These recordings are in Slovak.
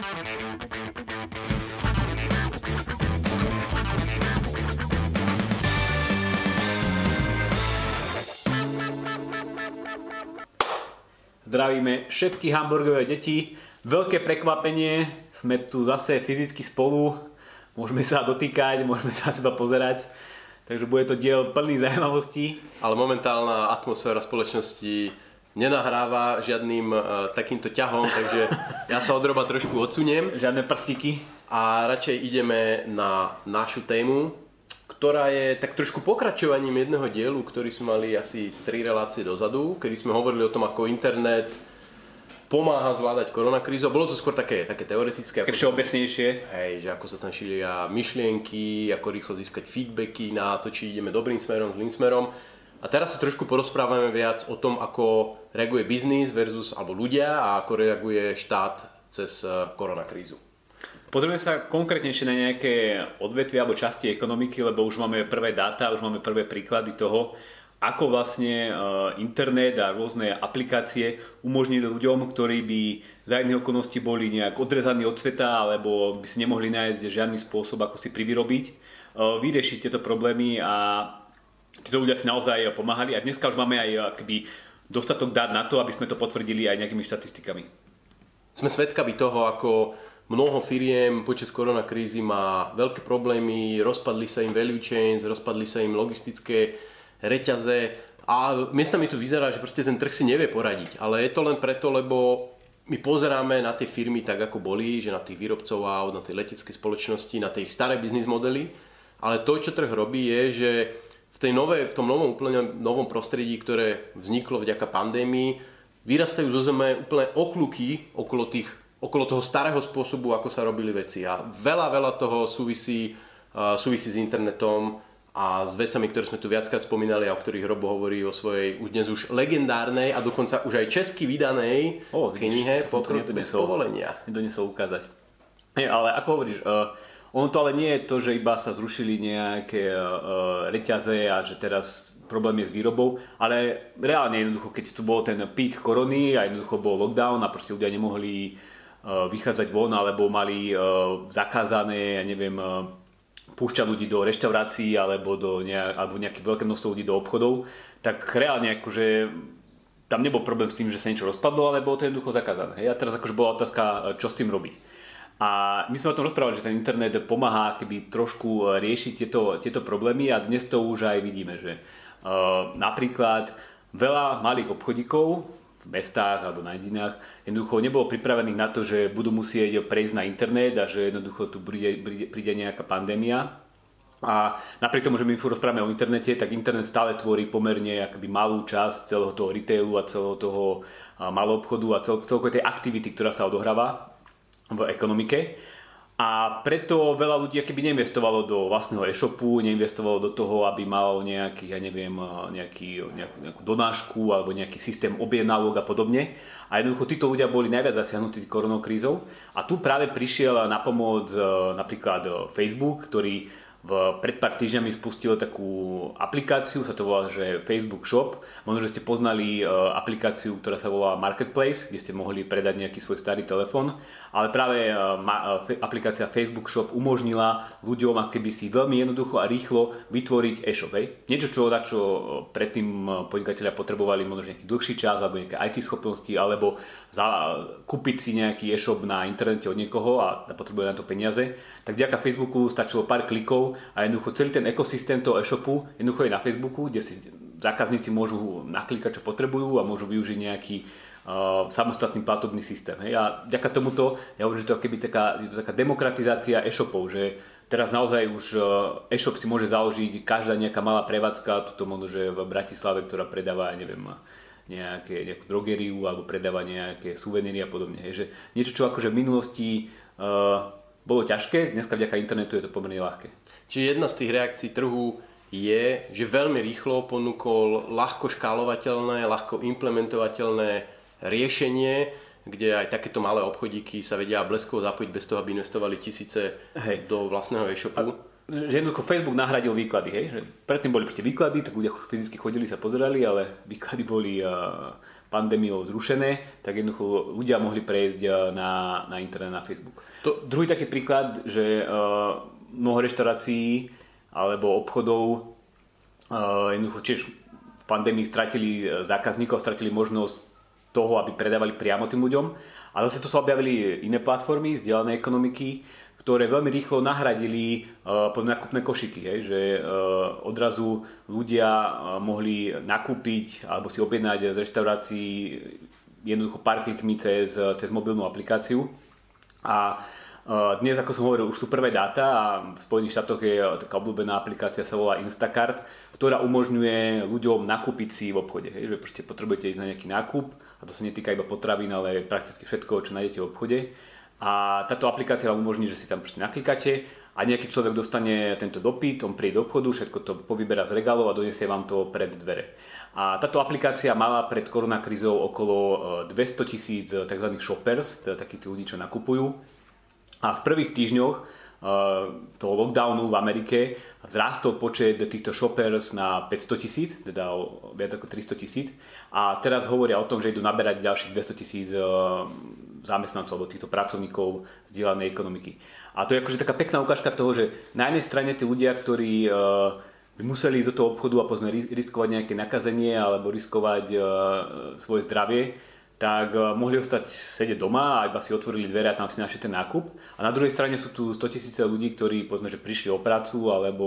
Zdravíme všetky hamburgové deti. Veľké prekvapenie, sme tu zase fyzicky spolu. Môžeme sa dotýkať, môžeme sa seba pozerať. Takže bude to diel plný zaujímavostí. Ale momentálna atmosféra spoločnosti nenahráva žiadnym takýmto ťahom, takže ja sa od roba trošku odsuniem. Žiadne prstíky. A radšej ideme na našu tému, ktorá je tak trošku pokračovaním jedného dielu, ktorý sme mali asi 3 relácie dozadu, kedy sme hovorili o tom, ako internet pomáha zvládať koronakrízu. Bolo to skôr také teoretické. Všeobecnejšie. Hej, že ako sa tam šíria myšlienky, ako rýchlo získať feedbacky na to, či ideme dobrým smerom, zlým smerom. A teraz sa trošku porozprávame viac o tom, ako reaguje biznis versus alebo ľudia a ako reaguje štát cez koronakrízu. Pozrieme sa konkrétnejšie na nejaké odvetvia alebo časti ekonomiky, lebo už máme prvé dáta, už máme prvé príklady toho, ako vlastne internet a rôzne aplikácie umožnili ľuďom, ktorí by za jedných okolností boli nejak odrezaní od sveta alebo by si nemohli nájsť žiadny spôsob, ako si privyrobiť, vyriešiť tieto problémy a títo ľudia si naozaj pomáhali. A dneska už máme aj akby dostatok dát na to, aby sme to potvrdili aj nejakými štatistikami. Sme svedkami toho, ako mnoho firiem počas koronakrízy má veľké problémy, rozpadli sa im value chains, rozpadli sa im logistické reťaze a miestami tu vyzerá, že proste ten trh si nevie poradiť. Ale je to len preto, lebo my pozeráme na tie firmy tak, ako boli, že na tých výrobcov aut, na tie letecké spoločnosti, na tie ich staré biznis modely. Ale to, čo trh robí, je, že v tom novom, úplne novom prostredí, ktoré vzniklo vďaka pandémii, vyrastajú zo zeme úplne okľuky okolo toho starého spôsobu, ako sa robili veci. A veľa toho súvisí s internetom a s vecami, ktoré sme tu viackrát spomínali a o ktorých Robo hovorí o svojej už dnes už legendárnej a dokonca už aj česky vydanej knihe Pokrok bez povolenia. Nedonesol ukázať. Ale ako hovoríš, ono to ale nie je to, že iba sa zrušili nejaké reťaze a že teraz problém je s výrobou, ale reálne jednoducho, keď tu bol ten pík korony a jednoducho bol lockdown a proste ľudia nemohli vychádzať von, alebo mali zakázané, ja neviem, púšťať ľudí do reštaurácií alebo nejaké veľké množstvo ľudí do obchodov, tak reálne akože tam nebol problém s tým, že sa niečo rozpadlo, ale bolo to jednoducho zakázané. Hej? A teraz akože bola otázka, čo s tým robiť. A my sme o tom rozprávali, že ten internet pomáha keby trošku riešiť tieto problémy a dnes to už aj vidíme, že napríklad veľa malých obchodíkov v mestách alebo na dedinách jednoducho nebolo pripravených na to, že budú musieť prejsť na internet a že jednoducho tu príde nejaká pandémia. A napriek tomu, že my furt rozprávame o internete, tak internet stále tvorí pomerne akoby malú časť celého toho retailu a celého toho malého obchodu a celkovej tej aktivity, ktorá sa odohráva v ekonomike. A preto veľa ľudí akoby neinvestovalo do vlastného e-shopu, neinvestovalo do toho, aby malo nejakú donášku alebo nejaký systém objednávok a podobne. A jednoducho títo ľudia boli najviac zasiahnutí koronakrízou. A tu práve prišiel na pomoc napríklad Facebook, ktorý pred pár týždňami spustil takú aplikáciu, sa to volá, že Facebook Shop. Možno, že ste poznali aplikáciu, ktorá sa volá Marketplace, kde ste mohli predať nejaký svoj starý telefón, ale práve aplikácia Facebook Shop umožnila ľuďom akoby si veľmi jednoducho a rýchlo vytvoriť e-shop. Hej? Niečo, na čo predtým podnikatelia potrebovali možno nejaký dlhší čas alebo nejaké IT schopnosti, alebo kúpiť si nejaký e-shop na internete od niekoho a potrebovali na to peniaze, tak vďaka Facebooku stačilo pár klikov a jednoducho celý ten ekosystém toho e-shopu jednoducho je na Facebooku, kde si zákazníci môžu naklikať, čo potrebujú a môžu využiť nejaký samostatný platobný systém. Hej. A vďaka tomuto, ja hovorím, že je to taká demokratizácia e-shopov, že teraz naozaj už e-shop si môže založiť každá nejaká malá prevádzka, tuto možno, že v Bratislave, ktorá predáva, neviem, nejakú drogeriu alebo predáva nejaké suveníry a podobne. Hej. Že niečo, čo akože v minulosti bolo ťažké, dneska vďaka internetu je to pomerne ľahké. Čiže jedna z tých reakcií trhu je, že veľmi rýchlo ponúkol ľahko škálovateľné, ľahko implementovateľné riešenie, kde aj takéto malé obchodíky sa vedia bleskovo zapojiť bez toho, aby investovali tisíce do vlastného e-shopu. Že jednoducho Facebook nahradil výklady, hej? Že predtým boli proste výklady, tak ľudia fyzicky chodili, sa pozerali, ale výklady boli pandémiou zrušené, tak jednoducho ľudia mohli prejsť na internet, na Facebook. To, druhý taký príklad, že mnoho reštaurácií alebo obchodov jednoducho tiež v pandémii stratili zákazníkov, stratili možnosť toho, aby predávali priamo tým ľuďom. A zase tu sa objavili iné platformy zdieľanej ekonomiky, ktoré veľmi rýchlo nahradili nákupné košiky. Hej? Že odrazu ľudia mohli nakúpiť alebo si objednať z reštaurácií jednoducho pár klikmi cez mobilnú aplikáciu. A dnes, ako som hovoril, už sú prvé dáta a v Spojených štátoch je taká obľúbená aplikácia, sa volá Instacart, ktorá umožňuje ľuďom nakúpiť si v obchode. Hej? Že proste potrebujete ísť na nejaký nákup a to sa netýka iba potravín, ale prakticky všetko, čo nájdete v obchode. A táto aplikácia vám umožní, že si tam proste naklikáte a nejaký človek dostane tento dopyt, on príde do obchodu, všetko to povyberá z regálov a donesie vám to pred dvere. A táto aplikácia mala pred koronakrízou okolo 200,000 tzv. Shoppers, teda takí tí ľudí, čo nakupujú. A v prvých týždňoch toho lockdownu v Amerike vzrástol počet týchto shoppers na 500,000, teda viac ako 300,000. A teraz hovoria o tom, že idú naberať ďalších 200,000 zamestnancov alebo týchto pracovníkov zdieľanej ekonomiky. A to je akože taká pekná ukážka toho, že na jednej strane tí ľudia, ktorí by museli ísť do toho obchodu a povedzme riskovať nejaké nakazenie alebo riskovať svoje zdravie, tak mohli ostať sedieť doma a iba si otvorili dvere a tam si našli ten nákup. A na druhej strane sú tu 100,000 ľudí, ktorí povedzme, že prišli o prácu alebo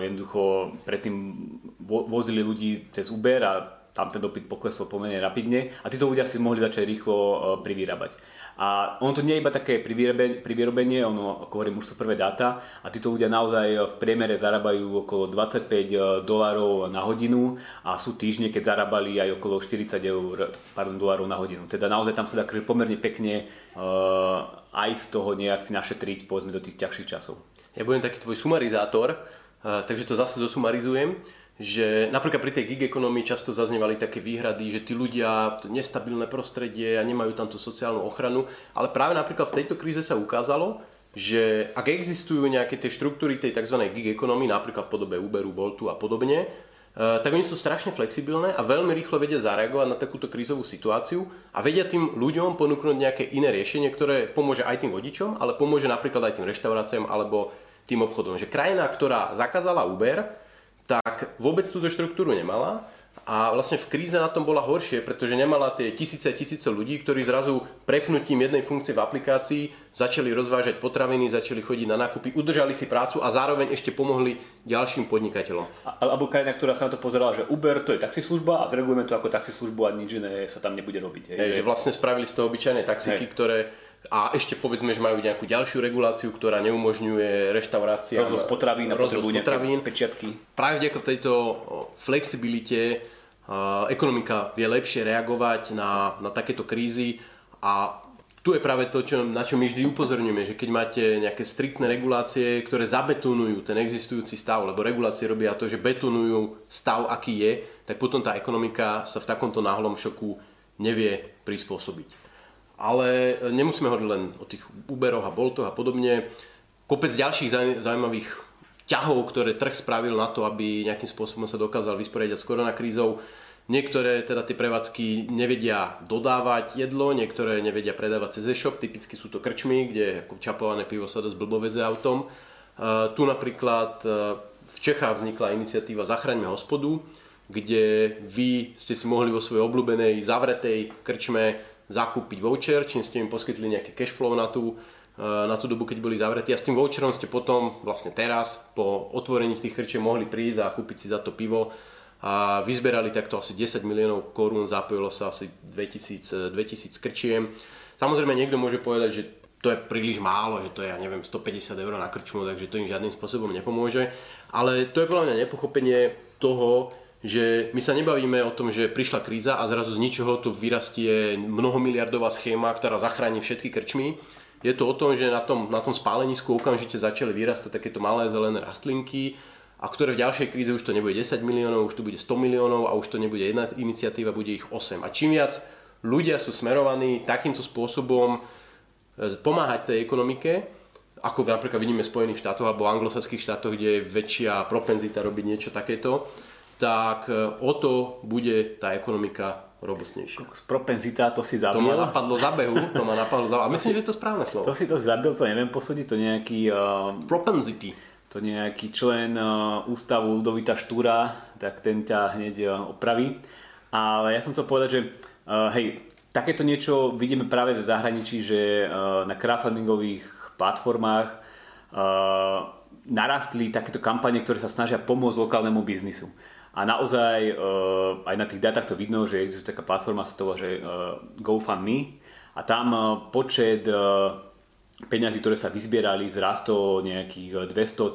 jednoducho predtým vozili ľudí cez Uber a tam ten dopyt poklesol pomerne rapidne a títo ľudia si mohli začať rýchlo privyrábať. A ono to nie je iba také privyrobenie, ono, ako hovorím, už sú prvé dáta a títo ľudia naozaj v priemere zarábajú okolo $25 na hodinu a sú týždne, keď zarábali aj okolo $40 na hodinu. Teda naozaj tam sa dá pomerne pekne aj z toho nejak si našetriť, povedzme, do tých ťažších časov. Ja budem taký tvoj sumarizátor, takže to zase zosumarizujem. Že napríklad pri tej gig ekonomii často zaznievali také výhrady, že tí ľudia, to nestabilné prostredie a nemajú tam tú sociálnu ochranu, ale práve napríklad v tejto kríze sa ukázalo, že ak existujú nejaké tie štruktúry tej tzv. Gig ekonomii, napríklad v podobe Uberu, Boltu a podobne, tak oni sú strašne flexibilné a veľmi rýchlo vedia zareagovať na takúto krízovú situáciu a vedia tým ľuďom ponúknuť nejaké iné riešenie, ktoré pomôže aj tým vodičom, ale pomôže napríklad aj tým reštauráciám alebo tým obchodom. Že krajina, ktorá zakázala Uber, tak vôbec túto štruktúru nemala a vlastne v kríze na tom bola horšie, pretože nemala tie tisíce ľudí, ktorí zrazu prepnutím jednej funkcie v aplikácii začali rozvážať potraviny, začali chodiť na nákupy, udržali si prácu a zároveň ešte pomohli ďalším podnikateľom. Alebo krajina, ktorá sa na to pozerala, že Uber to je taxislužba a zregulujeme to ako taxislužbu a nič iné sa tam nebude robiť. Že vlastne spravili z toho obyčajné taxiky, ktoré a ešte povedzme, že majú nejakú ďalšiu reguláciu, ktorá neumožňuje reštauráciám rozvoz potravín a potrebu nejaké pečiatky. Práve vďaka tejto flexibilite ekonomika vie lepšie reagovať na takéto krízy a tu je práve to, na čo my vždy upozorňujeme, že keď máte nejaké striktné regulácie, ktoré zabetonujú ten existujúci stav, lebo regulácie robia to, že betonujú stav, aký je, tak potom tá ekonomika sa v takomto náhlom šoku nevie prispôsobiť. Ale nemusíme hovoriť len o tých Uberoch a Boltoch a podobne. Kopec ďalších zaujímavých ťahov, ktoré trh spravil na to, aby nejakým spôsobom sa dokázal vysporiadať s koronakrízou. Niektoré teda tie prevádzky nevedia dodávať jedlo, niektoré nevedia predávať cez e-shop. Typicky sú to krčmy, kde čapované pivo sa dosť blbo veze autom. Tu napríklad v Čechách vznikla iniciatíva Zachraňme hospodu, kde vy ste si mohli vo svojej obľúbenej zavretej krčme zakúpiť voucher, čím ste im poskytli nejaký cashflow na tú dobu, keď boli zavretí. A s tým voucherom ste potom vlastne teraz po otvorení tých krčiem mohli prísť a kúpiť si za to pivo. A vyzberali takto asi 10 miliónov korún, zapojilo sa asi 2000 krčiem. Samozrejme niekto môže povedať, že to je príliš málo, že to je, ja neviem, €150 na krčmu, takže to im žiadnym spôsobom nepomôže. Ale to je podľa mňa nepochopenie toho, že my sa nebavíme o tom, že prišla kríza a zrazu z ničoho tu vyrastie mnohomiliardová schéma, ktorá zachráni všetky krčmy. Je to o tom, že na tom spálenisku okamžite začali vyrastať takéto malé zelené rastlinky, a ktoré v ďalšej kríze už to nebude 10 miliónov, už to bude 100 miliónov a už to nebude jedna iniciatíva, bude ich 8. A čím viac ľudia sú smerovaní takýmto spôsobom pomáhať tej ekonomike, ako napríklad vidíme v Spojených štátoch alebo anglosaských štátoch, kde je väčšia propenzita robiť niečo takéto, tak o to bude tá ekonomika robustnejšie. Propenzita, to si zabil. To ma napadlo za behu. A myslím, že je to správne slovo. To si to zabil, to neviem posúdiť, to nejaký... Propensity. To nejaký člen ústavu Ludovita Štúra, tak ten ťa hneď opraví. Ale ja som chcel povedať, že hej, takéto niečo vidíme práve v zahraničí, že na crowdfundingových platformách narastli takéto kampanie, ktoré sa snažia pomôcť lokálnemu biznisu. A naozaj, aj na tých dátach to vidno, že existuje taká platforma, sa to volá, že GoFundMe, a tam počet peňazí, ktoré sa vyzbierali, vzrastol nejakých 230%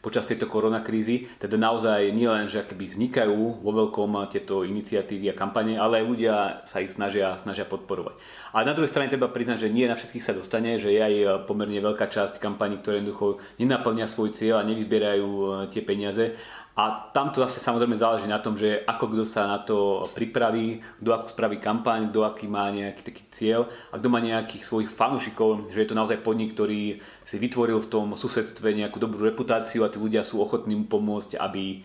počas tejto koronakrízy. Teda naozaj nie len, že akoby vznikajú vo veľkom tieto iniciatívy a kampane, ale aj ľudia sa ich snažia podporovať. A na druhej strane treba priznať, že nie na všetkých sa dostane, že je aj pomerne veľká časť kampaní, ktoré jednoducho nenaplnia svoj cieľ a nevyzbierajú tie peniaze. A tam to zase samozrejme záleží na tom, že ako kto sa na to pripraví, kto ako spraví kampaň, kto aký má nejaký taký cieľ a kto má nejakých svojich fanúšikov, že je to naozaj podnik, ktorý si vytvoril v tom susedstve nejakú dobrú reputáciu a tí ľudia sú ochotní mu pomôcť, aby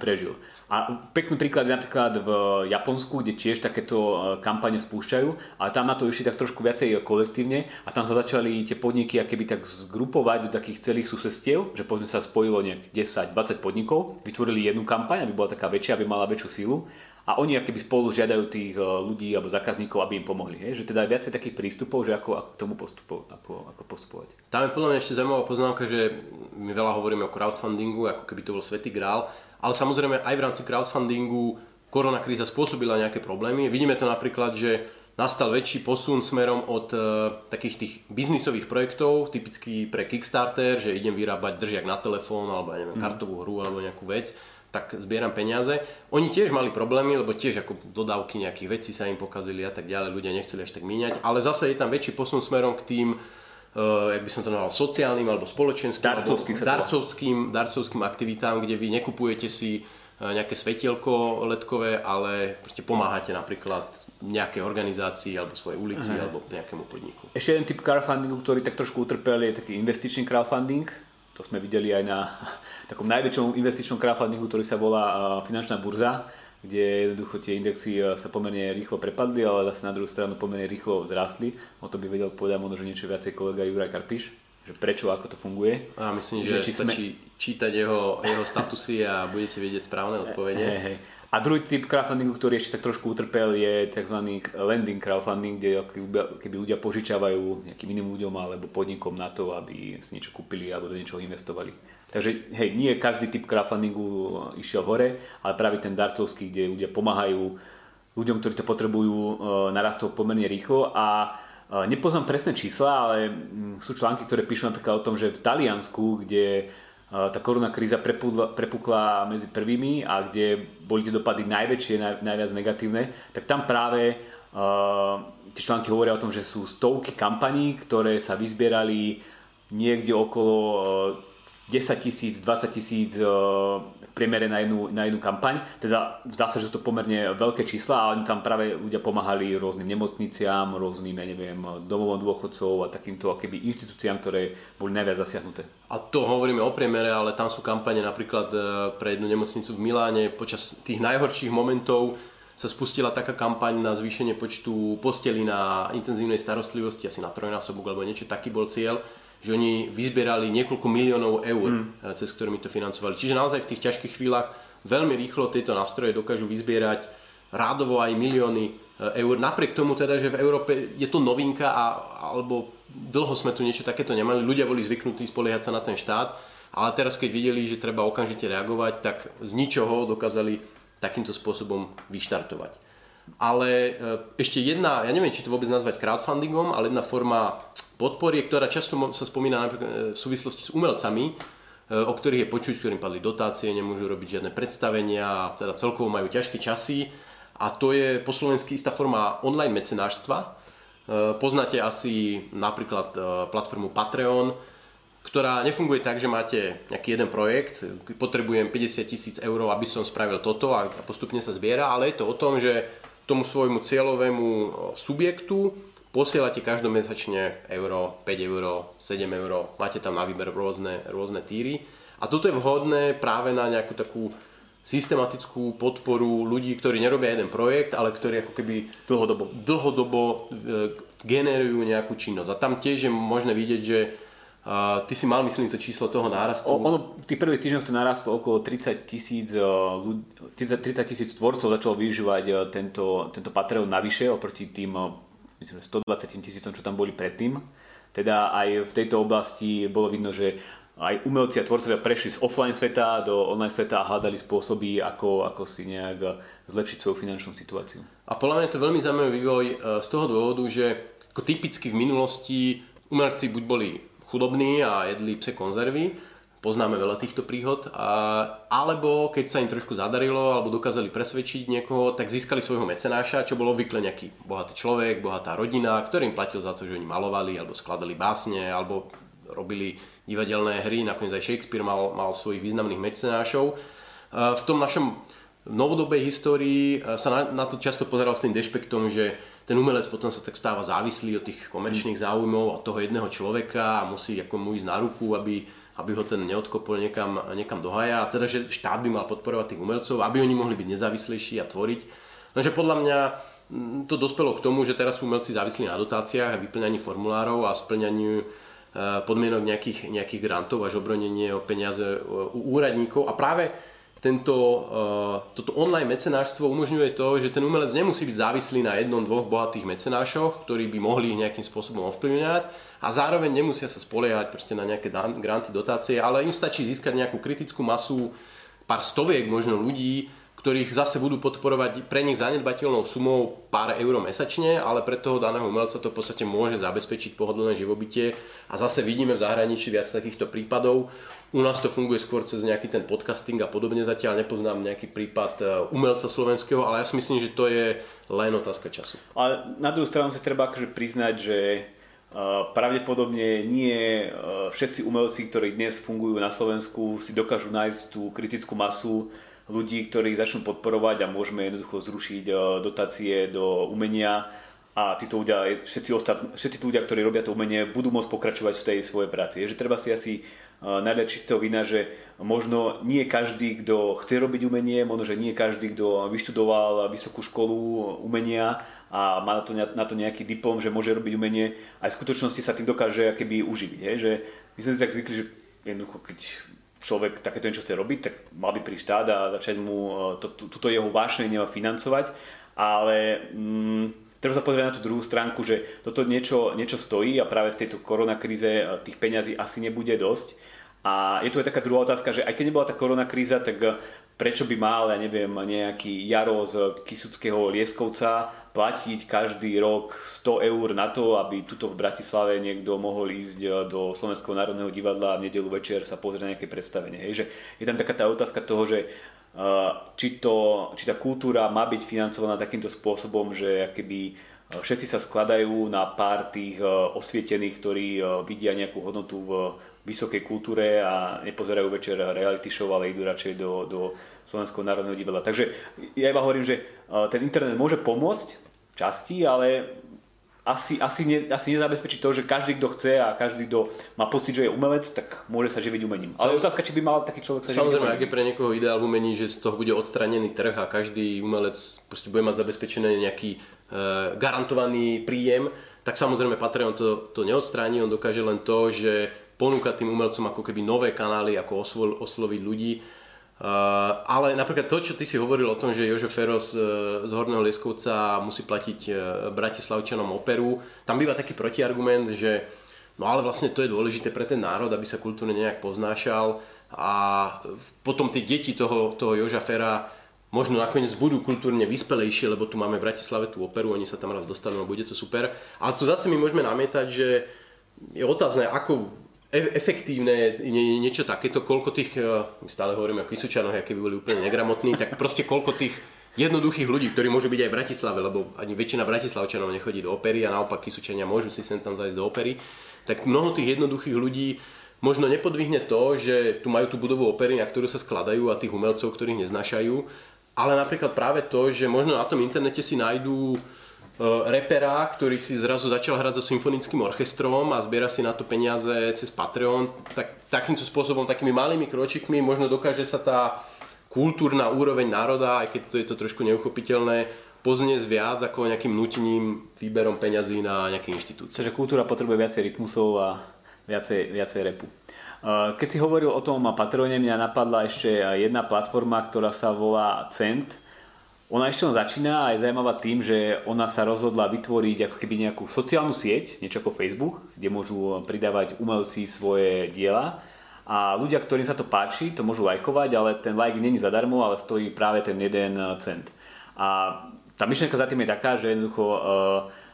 prežil. A pekný príklad je napríklad v Japonsku, kde tiež takéto kampane spúšťajú, ale tam na to išli tak trošku viacej kolektívne a tam sa začali tie podniky akéby tak zgrupovať do takých celých susedstiev, že povedzme sa spojilo nejak 10-20 podnikov, vytvorili jednu kampaň, aby bola taká väčšia, aby mala väčšiu sílu, a oni akéby spolu žiadajú tých ľudí alebo zákazníkov, aby im pomohli. Hej? Že teda viacej takých prístupov, že ako k tomu ako postupovať. Tam je podľa mňa ešte zaujímavá poznámka, že my veľa hovoríme o crowdfundingu, ako keby to bol svätý grál, ale samozrejme aj v rámci crowdfundingu koronakríza spôsobila nejaké problémy. Vidíme to napríklad, že nastal väčší posun smerom od takých tých biznisových projektov, typicky pre Kickstarter, že idem vyrábať držiak na telefón alebo ja neviem, kartovú hru alebo nejakú vec, tak zbieram peniaze. Oni tiež mali problémy, lebo tiež ako dodávky nejakých vecí sa im pokazili a tak ďalej, ľudia nechceli až tak míňať, ale zase je tam väčší posun smerom k tým, jak by som to nazval, sociálnym alebo spoločenským darcovským aktivitám, kde vy nekupujete si nejaké svetielko ledkové, ale proste pomáhate napríklad nejakej organizácii alebo svojej ulici alebo nejakému podniku. Ešte jeden typ crowdfundingu, ktorý tak trošku utrpel, je taký investičný crowdfunding. To sme videli aj na takom najväčšom investičnom crowdfundingu, ktorý sa volá finančná burza, kde jednoducho tie indexy sa pomerne rýchlo prepadli, ale zase na druhú stranu pomerne rýchlo vzrastli. O to by vedel povedať možno, že niečo viacej kolega Juraj Karpiš, že prečo, ako to funguje. A myslím, že stačí čítať jeho statusy a budete vedieť správne odpovede. A druhý typ crowdfundingu, ktorý ešte tak trošku utrpel, je tzv. Lending crowdfunding, kde keby ľudia požičavajú nejakým iným ľuďom alebo podnikom na to, aby si niečo kúpili alebo do niečoho investovali. Takže hej, nie každý typ crowdfundingu išiel hore, ale práve ten darcovský, kde ľudia pomáhajú ľuďom, ktorí to potrebujú, narastol pomerne rýchlo. A nepoznám presné čísla, ale sú články, ktoré píšu napríklad o tom, že v Taliansku, kde tá koronakríza prepukla medzi prvými a kde boli tie dopady najväčšie, najviac negatívne, tak tam práve tie články hovoria o tom, že sú stovky kampaní, ktoré sa vyzbierali niekde okolo 10 000, 20 000 v priemere na jednu kampaň. Teda zdá sa, že sú to pomerne veľké čísla a oni tam práve ľudia pomáhali rôznym nemocniciam, rôznym, ja neviem, domovom dôchodcov a takýmto akéby inštitúciám, ktoré boli najviac zasiahnuté. A to hovoríme o priemere, ale tam sú kampane napríklad pre jednu nemocnicu v Miláne. Počas tých najhorších momentov sa spustila taká kampaň na zvýšenie počtu postelí na intenzívnej starostlivosti, asi na 3-násobok alebo niečo, taký bol cieľ, že oni vyzbierali niekoľko miliónov eur, cez ktorými to financovali. Čiže naozaj v tých ťažkých chvíľach veľmi rýchlo tieto nástroje dokážu vyzbierať rádovo aj milióny eur. Napriek tomu teda, že v Európe je to novinka alebo dlho sme tu niečo takéto nemali. Ľudia boli zvyknutí spoliehať sa na ten štát, ale teraz keď videli, že treba okamžite reagovať, tak z ničoho dokázali takýmto spôsobom vyštartovať. Ale ešte jedna, ja neviem, či to vôbec nazvať crowdfundingom, ale jedna forma podpory, ktorá často sa spomína v súvislosti s umelcami, o ktorých je počuť, ktorým padli dotácie, nemôžu robiť žiadne predstavenia, teda celkovo majú ťažké časy. A to je po slovensky istá forma online mecenáštva. Poznáte asi napríklad platformu Patreon, ktorá nefunguje tak, že máte nejaký jeden projekt, potrebujem 50 000 eur, aby som spravil toto a postupne sa zbiera, ale je to o tom, že tomu svojmu cieľovému subjektu posielate každomesačne euro, 5 euro, 7 euro, máte tam na výber rôzne týry. A toto je vhodné práve na nejakú takú systematickú podporu ľudí, ktorí nerobia jeden projekt, ale ktorí ako keby dlhodobo generujú nejakú činnosť. A tam tiež je možné vidieť, že ty si mal, myslím, to číslo toho nárastu. Ono v tých prvých týždňoch to narastlo okolo 30 tisíc tvorcov začalo využívať tento Patreon navyše oproti tým, myslím, 120 tisícom, čo tam boli predtým. Teda aj v tejto oblasti bolo vidno, že aj umelci a tvorcovia prešli z offline sveta do online sveta a hľadali spôsoby, ako si nejak zlepšiť svoju finančnú situáciu. A podľa mňa je to veľmi zaujímavý vývoj z toho dôvodu, že ako typicky v minulosti umelci buď boli chudobní a jedli pse konzervy, poznáme veľa týchto príhod, alebo keď sa im trošku zadarilo alebo dokázali presvedčiť niekoho, tak získali svojho mecenáša, čo bol obvykle nejaký bohatý človek, bohatá rodina, ktorý im platil za to, že oni malovali alebo skladali básne alebo robili divadelné hry, nakoniec aj Shakespeare mal svojich významných mecenášov. V tom našom novodobej histórii sa na to často pozeral s tým dešpektom, že ten umelec potom sa tak stáva závislý od tých komerčných záujmov a toho jedného človeka a musí ako mu ísť na ruku, aby ho ten neodkopol niekam do haja. A teda, že štát by mal podporovať tých umelcov, aby oni mohli byť nezávislejší a tvoriť. Lenže podľa mňa to dospelo k tomu, že teraz sú umelci závislí na dotáciách a vyplňaní formulárov a splňaní podmienok nejakých grantov až obronenie o peniaze u úradníkov. A práve toto online mecenášstvo umožňuje to, že ten umelec nemusí byť závislý na jednom, dvoch bohatých mecenášoch, ktorí by mohli ich nejakým spôsobom ovplyvňovať, a zároveň nemusia sa spoliehať proste na nejaké granty, dotácie, ale im stačí získať nejakú kritickú masu, pár stoviek možno ľudí, ktorých zase budú podporovať pre nich zanedbateľnou sumou pár eur mesačne, ale pre toho daného umelca to v podstate môže zabezpečiť pohodlné živobytie. A zase vidíme v zahraničí viac takýchto prípadov. U nás to funguje skôr cez nejaký ten podcasting a podobne. Zatiaľ nepoznám nejaký prípad umelca slovenského, ale ja si myslím, že to je len otázka času. Ale na druhú stranu sa treba akože priznať, že pravdepodobne nie všetci umelci, ktorí dnes fungujú na Slovensku, si dokážu nájsť tú kritickú masu ľudí, ktorí začnú podporovať, a môžeme jednoducho zrušiť dotácie do umenia a títo ľudia, všetci ľudia, ktorí robia to umenie, budú môcť pokračovať v tej svojej práci. Takže treba si asi nadať čistého vina, že možno nie každý, kto chce robiť umenie, možno, že nie každý, kto vyštudoval vysokú školu umenia a má na to nejaký diplom, že môže robiť umenie, aj v skutočnosti sa tým dokáže akoby uživiť. Že my sme si tak zvykli, že jednoducho, keď človek takéto niečo chce robiť, tak mal by prísť štát a začať mu túto jeho vášeň financovať, ale treba sa pozrieť na tú druhú stránku, že toto niečo stojí a práve v tejto koronakríze tých peňazí asi nebude dosť. A je tu aj taká druhá otázka, že aj keď nebola tá koronakríza, tak prečo by mal, ja neviem, nejaký Jaro z Kisuckého Lieskovca platiť každý rok 100 eur na to, aby tuto v Bratislave niekto mohol ísť do Slovenského národného divadla a v nedeľu večer sa pozrieť na nejaké predstavenie. Hej, že je tam taká tá otázka toho, že či tá kultúra má byť financovaná takýmto spôsobom, že akoby všetci sa skladajú na pár tých osvietených, ktorí vidia nejakú hodnotu v vysokej kultúre a nepozerajú večer reality show, ale idú radšej do Slovenského národného divadla. Takže ja iba hovorím, že ten internet môže pomôcť časti, ale asi nezabezpečí to, že každý, kto chce a každý, kto má pocit, že je umelec, tak môže sa živiť umením. Ale otázka, či by mal taký človek sa živiť. Samozrejme, ak je pre niekoho ideál umení, že z toho bude odstranený trh a každý umelec bude mať zabezpečený nejaký garantovaný príjem, tak samozrejme Patreon to neodstráni, on dokáže len to, že ponúka tým umelcom ako keby nové kanály, ako osloviť ľudí. Ale napríklad to, čo ty si hovoril o tom, že Jožo Fero z Horného Lieskovca musí platiť Bratislavčanom operu, tam býva taký protiargument, že no ale vlastne to je dôležité pre ten národ, aby sa kultúrne nejak poznášal, a potom tie deti toho Joža Fera možno nakoniec budú kultúrne vyspelejšie, lebo tu máme v Bratislave tú operu, oni sa tam raz dostanú a bude to super. Ale tu zase my môžeme namietať, že je otázne, ako efektívne niečo takéto, koľko tých, my stále hovoríme o Kisučanoch, aké by boli úplne negramotní, tak proste koľko tých jednoduchých ľudí, ktorí môžu byť aj v Bratislave, lebo ani väčšina Bratislavčanov nechodí do opery a naopak Kisučania môžu si sem tam zajsť do opery, tak mnoho tých jednoduchých ľudí možno nepodvihne to, že tu majú tú budovu opery, na ktorú sa skladajú, a tých umelcov, ktorých neznášajú, ale napríklad práve to, že možno na tom internete si nájdú repera, ktorý si zrazu začal hrať so symfonickým orchestrom a zbiera si na to peniaze cez Patreon, tak takýmto spôsobom, takými malými kročikmi možno dokáže sa tá kultúrna úroveň národa, aj keď to je to trošku neuchopiteľné, pozniesť viac ako nejakým nutiným výberom peňazí na nejaké inštitúcie. Čiže kultúra potrebuje viacej rytmusov a viacej repu. Keď si hovoril o tom Patreone, mňa napadla ešte jedna platforma, ktorá sa volá Cent. Ona ešte začína a je zaujímavá tým, že ona sa rozhodla vytvoriť ako keby nejakú sociálnu sieť, niečo ako Facebook, kde môžu pridávať umelci svoje diela. A ľudia, ktorým sa to páči, to môžu lajkovať, ale ten like není zadarmo, ale stojí práve ten 1 cent. A tá myšlienka za tým je taká, že jednoducho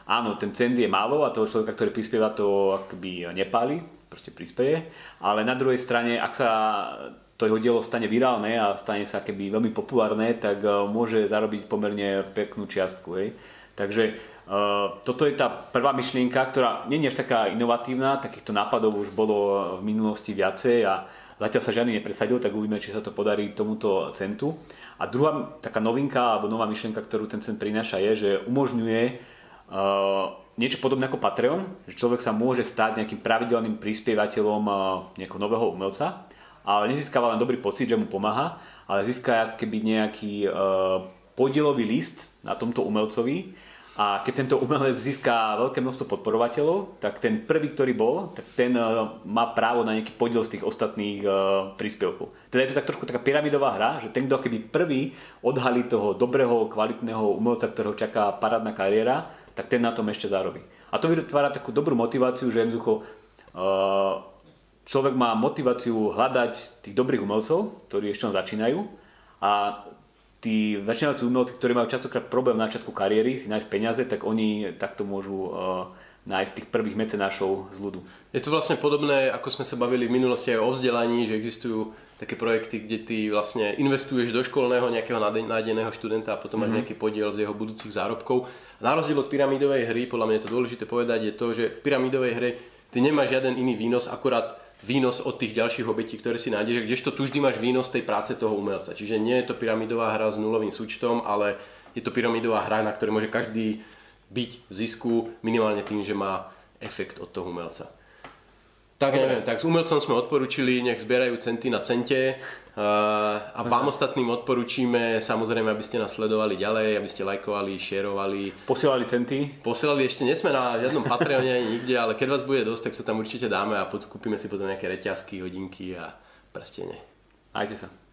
áno, ten cent je málo a toho človeka, ktorý prispieva, to akoby nepáli, proste prispieje. Ale na druhej strane, ak sa to jeho dielo stane virálne a stane sa keby veľmi populárne, tak môže zarobiť pomerne peknú čiastku. Hej. Takže toto je tá prvá myšlienka, ktorá nie je až taká inovatívna, takýchto nápadov už bolo v minulosti viacej a zatiaľ sa žiadny nepresadil, tak uvidíme, či sa to podarí tomuto centu. A druhá taká novinka alebo nová myšlienka, ktorú ten cent prináša, je, že umožňuje niečo podobné ako Patreon, že človek sa môže stať nejakým pravidelným prispievateľom nejakého nového umelca, ale nezískava len dobrý pocit, že mu pomáha, ale získa keby nejaký podielový list na tomto umelcovi, a keď tento umelec získa veľké množstvo podporovateľov, tak ten prvý, ktorý bol, tak ten má právo na nejaký podiel z tých ostatných príspevkov. Teda je to tak trošku taká pyramidová hra, že ten, kto keby prvý odhalí toho dobrého, kvalitného umelca, ktorého čaká parádna kariéra, tak ten na tom ešte zarobí. A to vytvára takú dobrú motiváciu, že jednoducho človek má motiváciu hľadať tých dobrých umelcov, ktorí ešte začínajú, a tí začínajúci umelci, ktorí majú častokrát problém na začiatku kariéry si nájsť peniaze, tak oni takto môžu nájsť tých prvých mecenášov z ľudu. Je to vlastne podobné, ako sme sa bavili v minulosti aj o vzdelaní, že existujú také projekty, kde ty vlastne investuješ do školného nejakého nájdeného študenta a potom máš nejaký podiel z jeho budúcich zárobkov. Na rozdiel od pyramidovej hry, podľa mňa je to dôležité povedať, je to, že v pyramidovej hre ty nemáš žiaden iný výnos, akurát výnos od tých ďalších obetí, ktoré si nájdeš, kdežto tu vždy máš výnos tej práce toho umelca. Čiže nie je to pyramidová hra s nulovým súčtom, ale je to pyramidová hra, na ktorej môže každý byť v zisku minimálne tým, že má efekt od toho umelca. Tak neviem, tak s umelcom sme odporúčili, nech zbierajú centy na cente, a vám ostatným odporúčime samozrejme, aby ste nás sledovali ďalej, aby ste lajkovali, šerovali, posielali centy. Posielali ešte nesme na žiadnom Patreone ani nikde, ale keď vás bude dosť, tak sa tam určite dáme a podkúpime si potom nejaké reťazky, hodinky a prstenie. Majte sa.